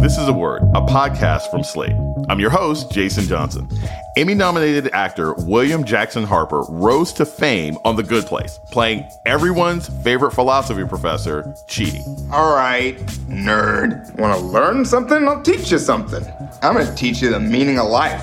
This is A Word, a podcast from Slate. I'm your host, Jason Johnson. Emmy-nominated actor William Jackson Harper rose to fame on The Good Place, playing everyone's favorite philosophy professor, Chidi. All right, nerd. Want to learn something? I'll teach you something. I'm going to teach you the meaning of life.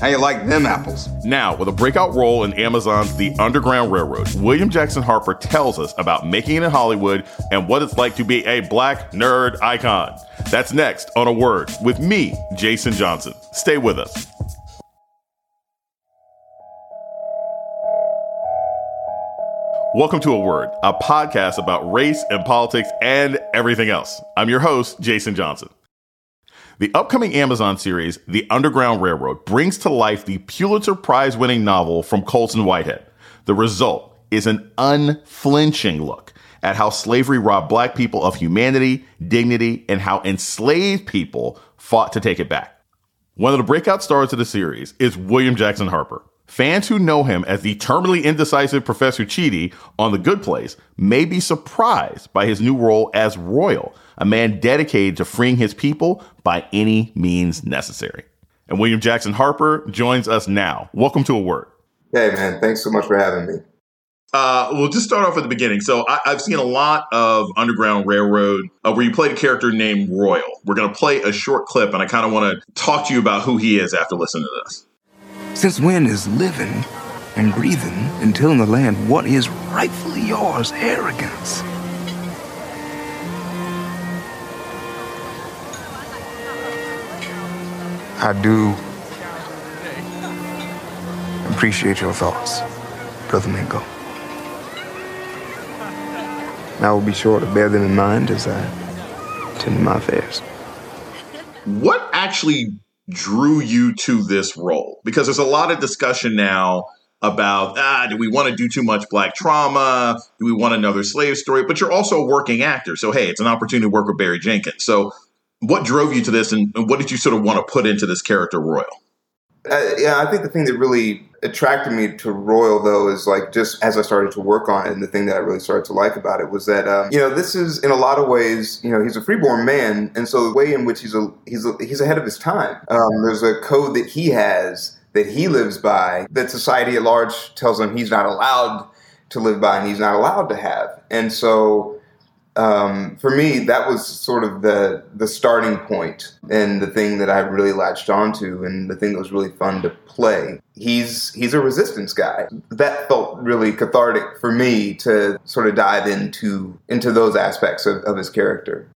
How you like them apples? Now, with a breakout role in Amazon's The Underground Railroad, William Jackson Harper tells us about making it in Hollywood and what it's like to be a black nerd icon. That's next on A Word with me, Jason Johnson. Stay with us. Welcome to A Word, a podcast about race and politics and everything else. I'm your host, Jason Johnson. The upcoming Amazon series, The Underground Railroad, brings to life the Pulitzer Prize-winning novel from Colson Whitehead. The result is an unflinching look at how slavery robbed black people of humanity, dignity, and how enslaved people fought to take it back. One of the breakout stars of the series is William Jackson Harper. Fans who know him as the terminally indecisive Professor Chidi on The Good Place may be surprised by his new role as Royal, a man dedicated to freeing his people by any means necessary. And William Jackson Harper joins us now. Welcome to A Word. Hey, man. Thanks so much for having me. We'll just start off at the beginning. So I've seen a lot of Underground Railroad where you played a character named Royal. We're going to play a short clip, and I kind of want to talk to you about who he is after listening to this. Since when is living and breathing and tilling the land what is rightfully yours arrogance? I do appreciate your thoughts, Brother Minko. I will be sure to bear them in mind as I tend to my affairs. What actually drew you to this role? Because there's a lot of discussion now about, do we want to do too much black trauma? Do we want another slave story? But you're also a working actor. So, hey, it's an opportunity to work with Barry Jenkins. So what drove you to this, and what did you sort of want to put into this character, Royal? I think the thing that really attracted me to Royal, though, is like just as I started to work on it, and the thing that I really started to like about it was that, this is in a lot of ways, he's a freeborn man. And so the way in which he's ahead of his time. There's a code that he has that he lives by that society at large tells him he's not allowed to live by and he's not allowed to have. And so for me, that was sort of the starting point and the thing that I really latched onto and the thing that was really fun to play. He's a resistance guy. That felt really cathartic for me to sort of dive into those aspects of his character.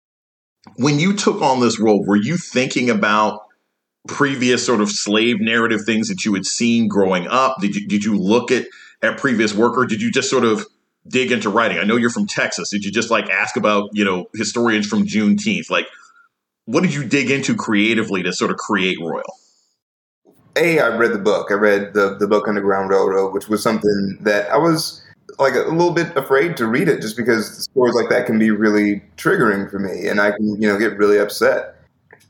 When you took on this role, were you thinking about previous sort of slave narrative things that you had seen growing up? Did you look at previous work, or did you just sort of dig into writing? I know you're from Texas. Did you just like ask about, historians from Juneteenth? Like, what did you dig into creatively to sort of create Royal? I read the book. I read the book Underground Railroad, which was something that I was like a little bit afraid to read it just because stories like that can be really triggering for me and I can, get really upset.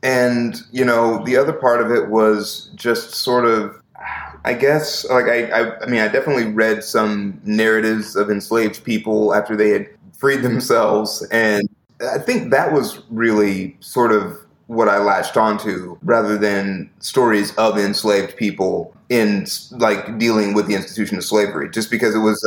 And, the other part of it was just sort of, I guess, like, I definitely read some narratives of enslaved people after they had freed themselves. And I think that was really sort of what I latched onto rather than stories of enslaved people in like dealing with the institution of slavery, just because it was,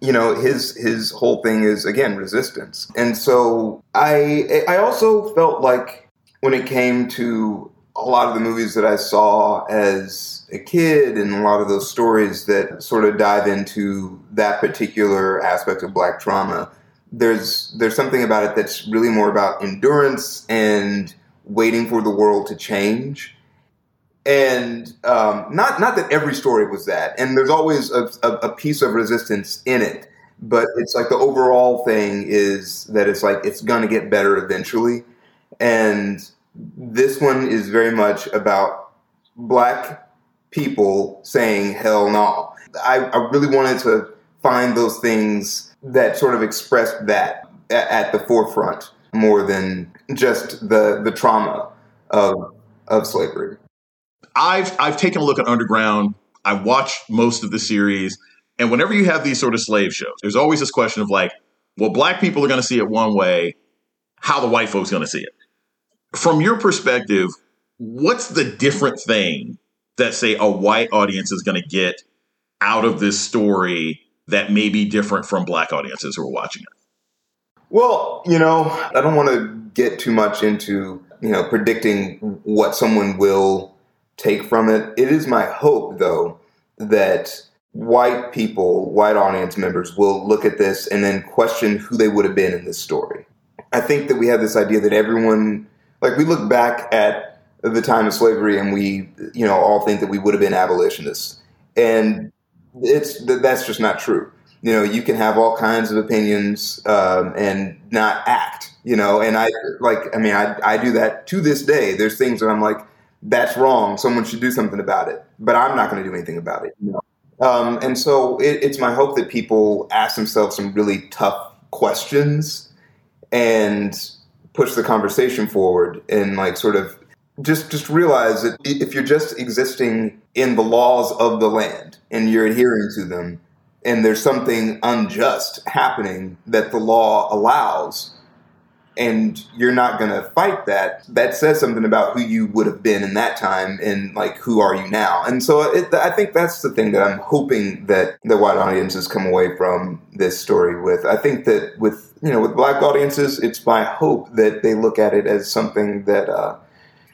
his whole thing is, again, resistance. And so I also felt like when it came to a lot of the movies that I saw as a kid and a lot of those stories that sort of dive into that particular aspect of black trauma, there's something about it that's really more about endurance and waiting for the world to change. And not that every story was that. And there's always a piece of resistance in it. But it's like the overall thing is that it's like it's going to get better eventually. And this one is very much about black people saying hell no. I really wanted to find those things that sort of express that at the forefront more than just the trauma of slavery. I've taken a look at Underground. I watched most of the series. And whenever you have these sort of slave shows, there's always this question of like, well, black people are going to see it one way, how the white folks going to see it. From your perspective, what's the different thing that, say, a white audience is going to get out of this story that may be different from black audiences who are watching it? Well, you know, I don't want to get too much into, you know, predicting what someone will take from it. It is my hope, though, that white people, white audience members will look at this and then question who they would have been in this story. I think that we have this idea that everyone, like, we look back at the time of slavery and we, you know, all think that we would have been abolitionists. And that's just not true. You know, you can have all kinds of opinions and not act, you know, and I do that to this day. There's things that I'm like, that's wrong. Someone should do something about it, but I'm not going to do anything about it. You know? And so it's my hope that people ask themselves some really tough questions and push the conversation forward and like sort of just realize that if you're just existing in the laws of the land and you're adhering to them and there's something unjust happening that the law allows and you're not going to fight that, that says something about who you would have been in that time and, like, who are you now? And so I think that's the thing that I'm hoping that the white audiences come away from this story with. I think that with, you know, with black audiences, it's my hope that they look at it as something that,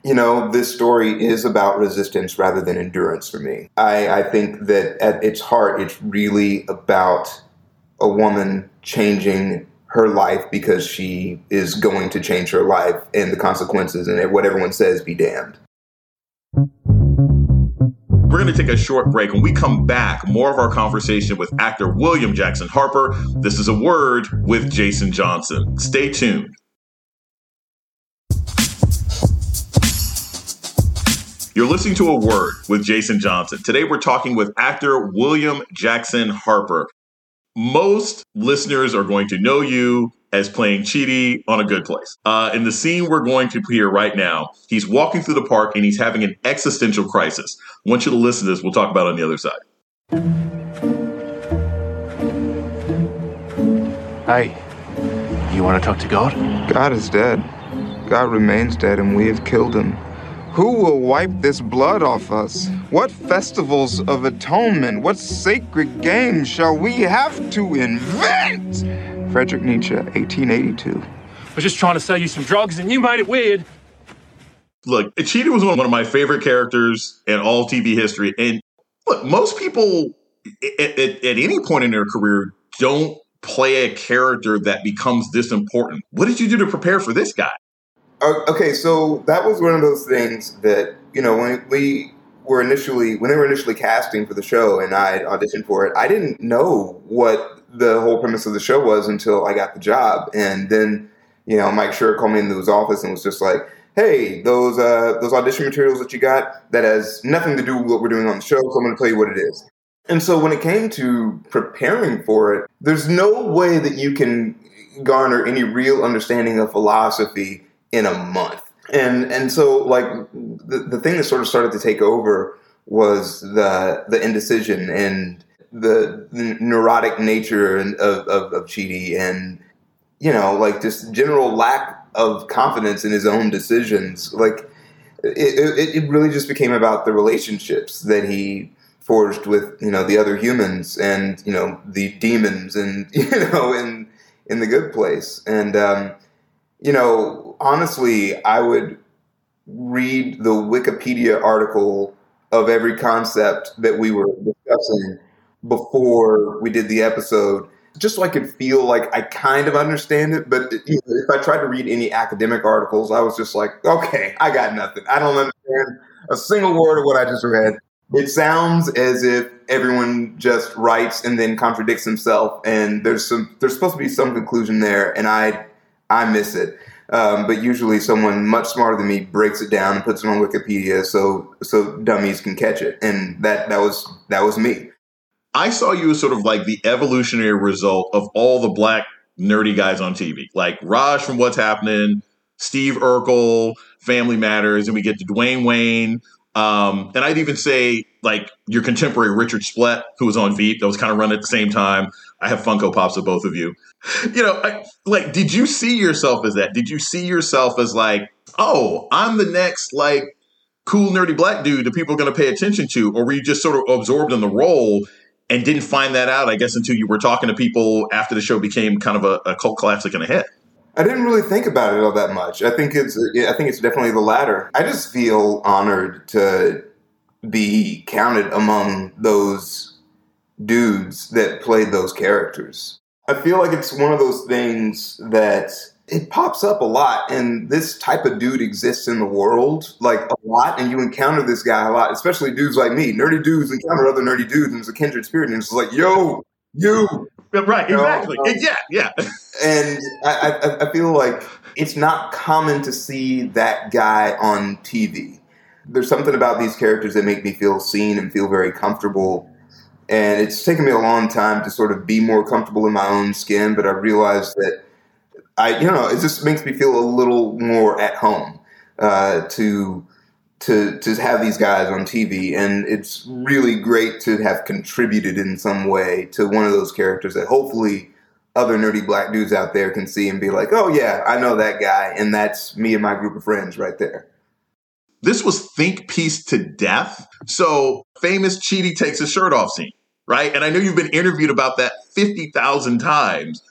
you know, this story is about resistance rather than endurance for me. I think that at its heart, it's really about a woman changing her life because she is going to change her life and the consequences and what everyone says be damned. We're going to take a short break. When we come back, more of our conversation with actor William Jackson Harper. This is A Word with Jason Johnson. Stay tuned. You're listening to A Word with Jason Johnson. Today we're talking with actor William Jackson Harper. Most listeners are going to know you as playing Chidi on A Good Place. In the scene we're going to hear right now, he's walking through the park and he's having an existential crisis. I want you to listen to this. We'll talk about it on the other side. Hey, you want to talk to God? God is dead. God remains dead and we have killed him. Who will wipe this blood off us? What festivals of atonement, what sacred games shall we have to invent? Friedrich Nietzsche, 1882. I was just trying to sell you some drugs and you made it weird. Look, Chidi was one of my favorite characters in all TV history. And look, most people at any point in their career don't play a character that becomes this important. What did you do to prepare for this guy? Okay, so that was one of those things that, you know, when they were initially casting for the show and I auditioned for it, I didn't know what the whole premise of the show was until I got the job. And then, you know, Mike Schur called me into his office and was just like, hey, those audition materials that you got, that has nothing to do with what we're doing on the show, so I'm going to tell you what it is. And so when it came to preparing for it, there's no way that you can garner any real understanding of philosophy in a month. And so, like, the thing that sort of started to take over was the indecision and the neurotic nature of Chidi and, you know, like, just general lack of confidence in his own decisions. Like, it really just became about the relationships that he forged with, you know, the other humans and, you know, the demons and, you know, in The Good Place. And, you know, honestly, I would read the Wikipedia article of every concept that we were discussing before we did the episode, just so I could feel like I kind of understand it. But if I tried to read any academic articles, I was just like, okay, I got nothing. I don't understand a single word of what I just read. It sounds as if everyone just writes and then contradicts himself, and there's supposed to be some conclusion there, and I miss it. But usually someone much smarter than me breaks it down and puts it on Wikipedia so dummies can catch it. And that was me. I saw you as sort of like the evolutionary result of all the black nerdy guys on TV, like Raj from What's Happening, Steve Urkel, Family Matters, and we get to Dwayne Wayne. And I'd even say like your contemporary Richard Splett, who was on Veep, that was kind of run at the same time. I have Funko Pops of both of you. You know, did you see yourself as that? Did you see yourself as like, oh, I'm the next like cool nerdy black dude that people are going to pay attention to? Or were you just sort of absorbed in the role and didn't find that out, I guess, until you were talking to people after the show became kind of a cult classic and a hit? I didn't really think about it all that much. I think it's definitely the latter. I just feel honored to be counted among those dudes that played those characters. I feel like it's one of those things that it pops up a lot, and this type of dude exists in the world like a lot, and you encounter this guy a lot, especially dudes like me. Nerdy dudes encounter other nerdy dudes, and it's a kindred spirit, and it's like, yo, you. Right, exactly. Yeah. And I feel like it's not common to see that guy on TV. There's something about these characters that make me feel seen and feel very comfortable. And it's taken me a long time to sort of be more comfortable in my own skin, but I realized that it just makes me feel a little more at home to have these guys on TV. And it's really great to have contributed in some way to one of those characters that hopefully other nerdy black dudes out there can see and be like, oh yeah, I know that guy. And that's me and my group of friends right there. This was think piece to death. So famous Chidi takes his shirt off scene, right? And I know you've been interviewed about that 50,000 times,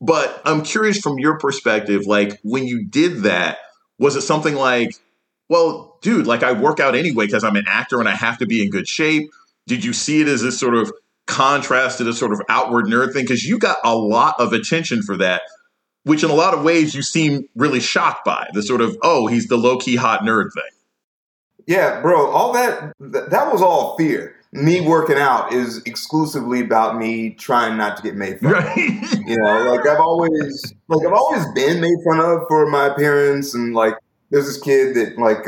but I'm curious from your perspective, like when you did that, was it something like, well, dude, like I work out anyway because I'm an actor and I have to be in good shape? Did you see it as this sort of contrast to this sort of outward nerd thing? Because you got a lot of attention for that, which in a lot of ways you seem really shocked by, the sort of, oh, he's the low-key hot nerd thing. Yeah, bro, all that was all fear. Me working out is exclusively about me trying not to get made fun of. Right. You know, like I've always been made fun of for my appearance. And like there's this kid that like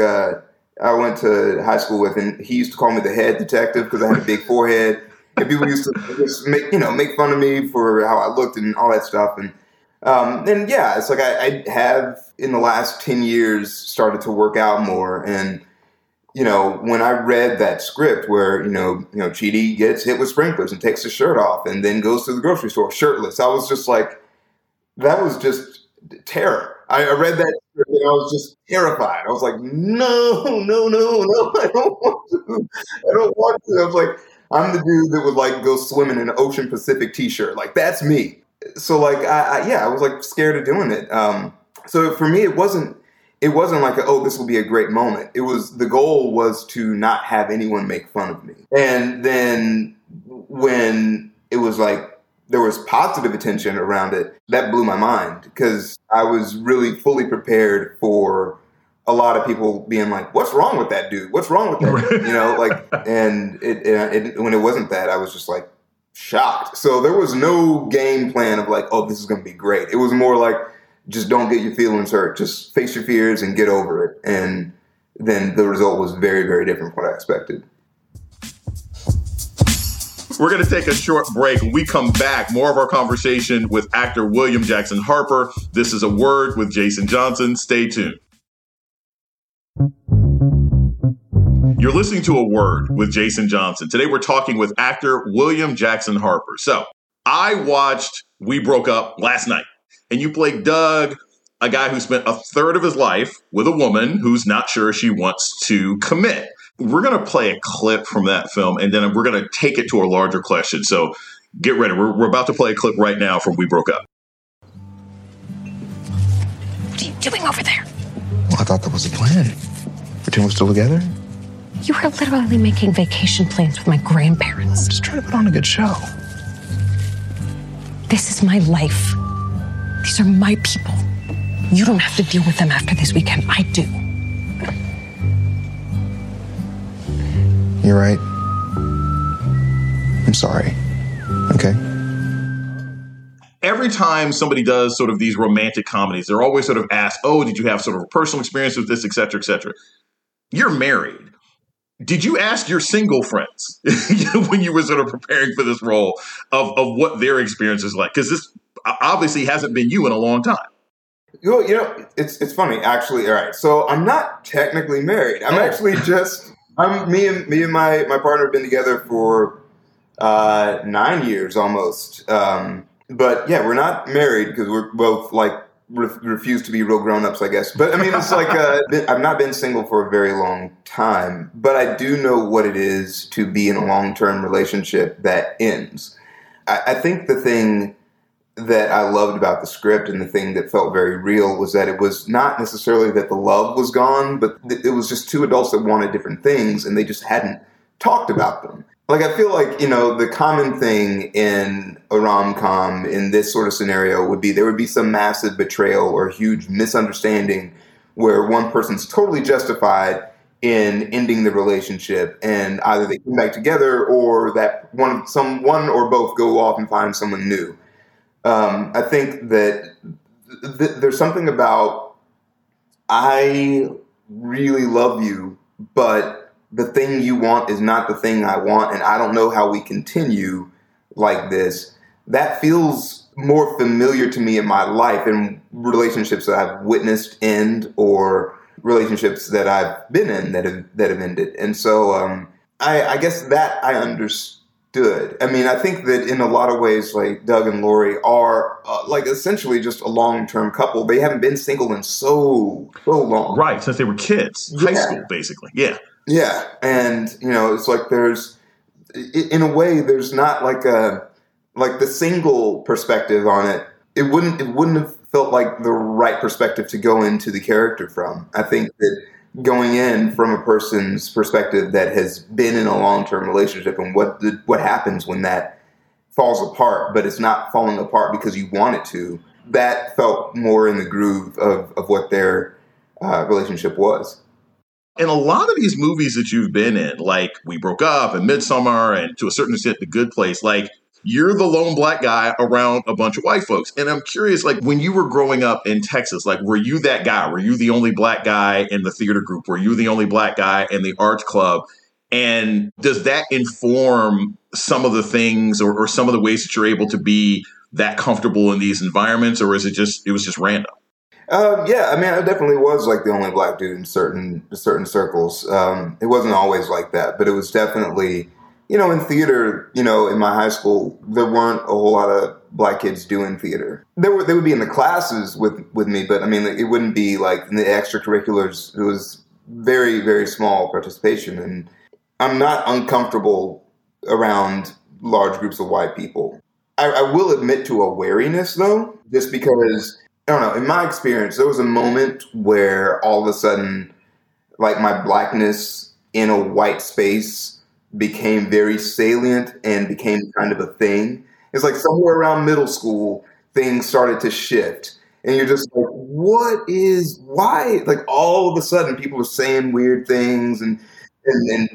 I went to high school with, and he used to call me the head detective because I had a big forehead. And people used to just make fun of me for how I looked and all that stuff. And yeah, it's like I have in the last 10 years started to work out more. And you know, when I read that script where, Chidi gets hit with sprinklers and takes his shirt off and then goes to the grocery store shirtless, I was just like, that was just terror. I read that script and I was just terrified. I was like, no, I don't want to. I was like, I'm the dude that would like go swimming in an Ocean Pacific t-shirt. Like, that's me. So like, I was like scared of doing it. So for me, it wasn't like, oh, this will be a great moment. It was, the goal was to not have anyone make fun of me. And then when it was like, there was positive attention around it, that blew my mind because I was really fully prepared for a lot of people being like, what's wrong with that dude? What's wrong with that dude? You know, like, and when it wasn't that, I was just like shocked. So there was no game plan of like, oh, this is going to be great. It was more like, just don't get your feelings hurt. Just face your fears and get over it. And then the result was very, very different from what I expected. We're going to take a short break. When we come back, more of our conversation with actor William Jackson Harper. This is A Word with Jason Johnson. Stay tuned. You're listening to A Word with Jason Johnson. Today we're talking with actor William Jackson Harper. So I watched We Broke Up last night. And you play Doug, a guy who spent a third of his life with a woman who's not sure she wants to commit. We're going to play a clip from that film, and then we're going to take it to a larger question. So get ready. We're about to play a clip right now from We Broke Up. What are you doing over there? Well, I thought that was the plan. Pretend we're still together? You were literally making vacation plans with my grandparents. I'm just trying to put on a good show. This is my life. These are my people. You don't have to deal with them after this weekend. I do. You're right. I'm sorry. Okay. Every time somebody does sort of these romantic comedies, they're always sort of asked, oh, did you have sort of a personal experience with this, et cetera, et cetera. You're married. Did you ask your single friends when you were sort of preparing for this role of what their experience is like? Because this obviously hasn't been you in a long time. You know, it's funny, actually. All right. So I'm not technically married. I'm actually just me and my partner have been together for 9 years almost. But yeah, we're not married because we're both like refuse to be real grown-ups, I guess. But I mean, it's like I've not been single for a very long time, but I do know what it is to be in a long-term relationship that ends. I think the thing that I loved about the script and the thing that felt very real was that it was not necessarily that the love was gone, but it was just two adults that wanted different things and they just hadn't talked about them. Like, I feel like, you know, the common thing in a rom-com in this sort of scenario would be there would be some massive betrayal or huge misunderstanding where one person's totally justified in ending the relationship, and either they come back together or that one or both go off and find someone new. I think that there's something about I really love you, but the thing you want is not the thing I want, and I don't know how we continue like this. That feels more familiar to me in my life and relationships that I've witnessed end or relationships that I've been in that have ended. And so I guess that I understood. I mean, I think that in a lot of ways, like, Doug and Lori are like essentially just a long-term couple. They haven't been single in so long. Right, since they were kids. Yeah. High school, basically. Yeah. Yeah. And, you know, it's like there's not like the single perspective on it. It wouldn't have felt like the right perspective to go into the character from. I think that going in from a person's perspective that has been in a long-term relationship and what happens when that falls apart, but it's not falling apart because you want it to, that felt more in the groove of what their relationship was. And a lot of these movies that you've been in, like We Broke Up and Midsommar and to a certain extent The Good Place, like you're the lone black guy around a bunch of white folks. And I'm curious, like when you were growing up in Texas, like were you that guy? Were you the only black guy in the theater group? Were you the only black guy in the arts club? And does that inform some of the things or some of the ways that you're able to be that comfortable in these environments? Or is it just it was random? Yeah, I mean, I definitely was like the only black dude in certain circles. It wasn't always like that, but it was definitely, you know, in theater, you know, in my high school, there weren't a whole lot of black kids doing theater. They would be in the classes with me, but I mean, it wouldn't be like in the extracurriculars. It was very, very small participation, and I'm not uncomfortable around large groups of white people. I will admit to a wariness, though, just because... I don't know. In my experience, there was a moment where all of a sudden, like, my blackness in a white space became very salient and became kind of a thing. It's like somewhere around middle school, things started to shift. And you're just like, why? Like, all of a sudden, people are saying weird things and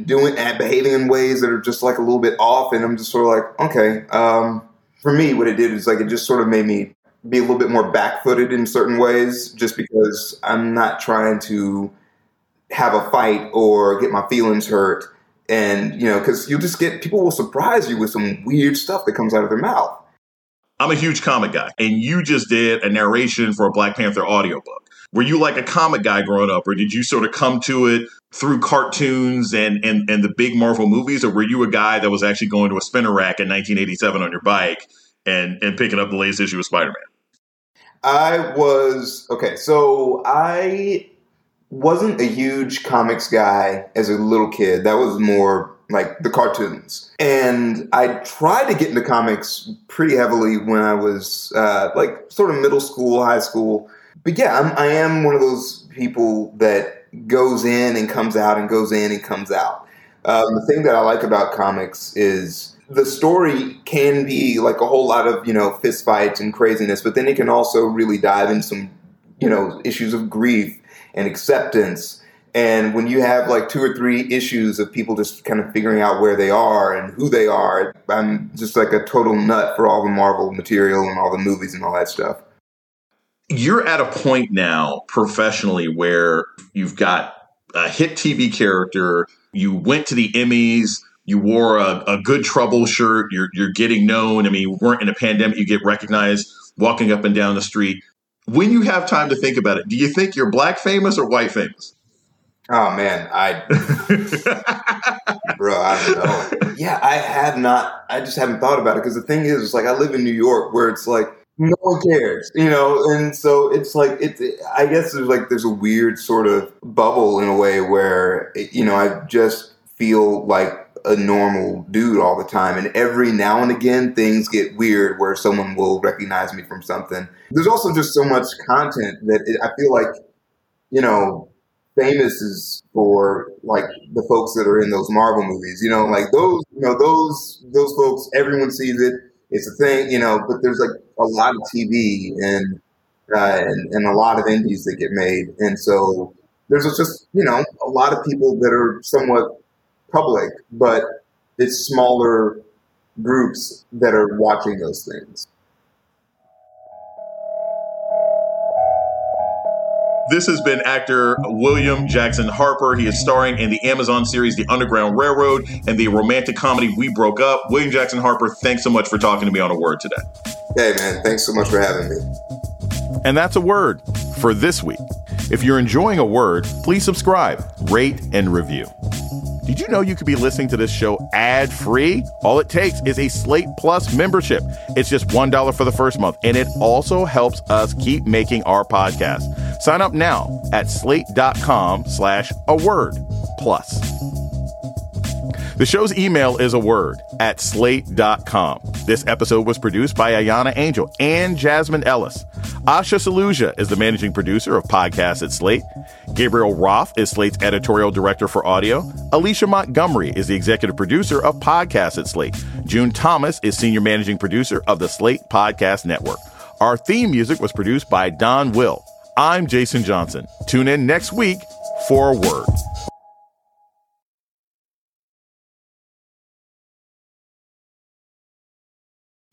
doing and behaving in ways that are just like a little bit off. And I'm just sort of like, okay. For me, what it did is like, it just sort of made me be a little bit more back-footed in certain ways, just because I'm not trying to have a fight or get my feelings hurt. And, you know, because you'll just get, people will surprise you with some weird stuff that comes out of their mouth. I'm a huge comic guy, and you just did a narration for a Black Panther audiobook. Were you like a comic guy growing up, or did you sort of come to it through cartoons and the big Marvel movies, or were you a guy that was actually going to a spinner rack in 1987 on your bike and picking up the latest issue of Spider-Man? I wasn't a huge comics guy as a little kid. That was more like the cartoons. And I tried to get into comics pretty heavily when I was like sort of middle school, high school. But yeah, I am one of those people that goes in and comes out and goes in and comes out. The thing that I like about comics is... the story can be like a whole lot of, you know, fist fights and craziness, but then it can also really dive in some, you know, issues of grief and acceptance And when you have like two or three issues of people just kind of figuring out where they are and who they are, I'm just like a total nut for all the Marvel material and all the movies and all that stuff. You're at a point now professionally where you've got a hit TV character. You went to the Emmys. You wore a Good Trouble shirt. You're getting known. I mean, we weren't in a pandemic. You get recognized walking up and down the street. When you have time to think about it, do you think you're black famous or white famous? Oh, man. I don't know. Yeah, I have not. I just haven't thought about it. Because the thing is, like, I live in New York where it's like, no one cares, you know? And so it's like, I guess there's a weird sort of bubble in a way where, you know, I just feel like a normal dude all the time. And every now and again, things get weird where someone will recognize me from something. There's also just so much content that I feel like, you know, famous is for like the folks that are in those Marvel movies, you know, like those, you know, those folks, everyone sees it. It's a thing, you know, but there's like a lot of TV and a lot of indies that get made. And so there's just, you know, a lot of people that are somewhat public, but it's smaller groups that are watching those things. This has been actor William Jackson Harper. He is starring in the Amazon series, The Underground Railroad, and the romantic comedy We Broke Up. William Jackson Harper, thanks so much for talking to me on A Word today. Hey, man, thanks so much for having me. And that's A Word for this week. If you're enjoying A Word, please subscribe, rate, and review. Did you know you could be listening to this show ad-free? All it takes is a Slate Plus membership. It's just $1 for the first month, and it also helps us keep making our podcast. Sign up now at slate.com/awordplus. The show's email is aword@slate.com. This episode was produced by Ayana Angel and Jasmine Ellis. Asha Saluja is the managing producer of podcasts at Slate. Gabriel Roth is Slate's editorial director for audio. Alicia Montgomery is the executive producer of podcasts at Slate. June Thomas is senior managing producer of the Slate Podcast Network. Our theme music was produced by Don Will. I'm Jason Johnson. Tune in next week for A Word.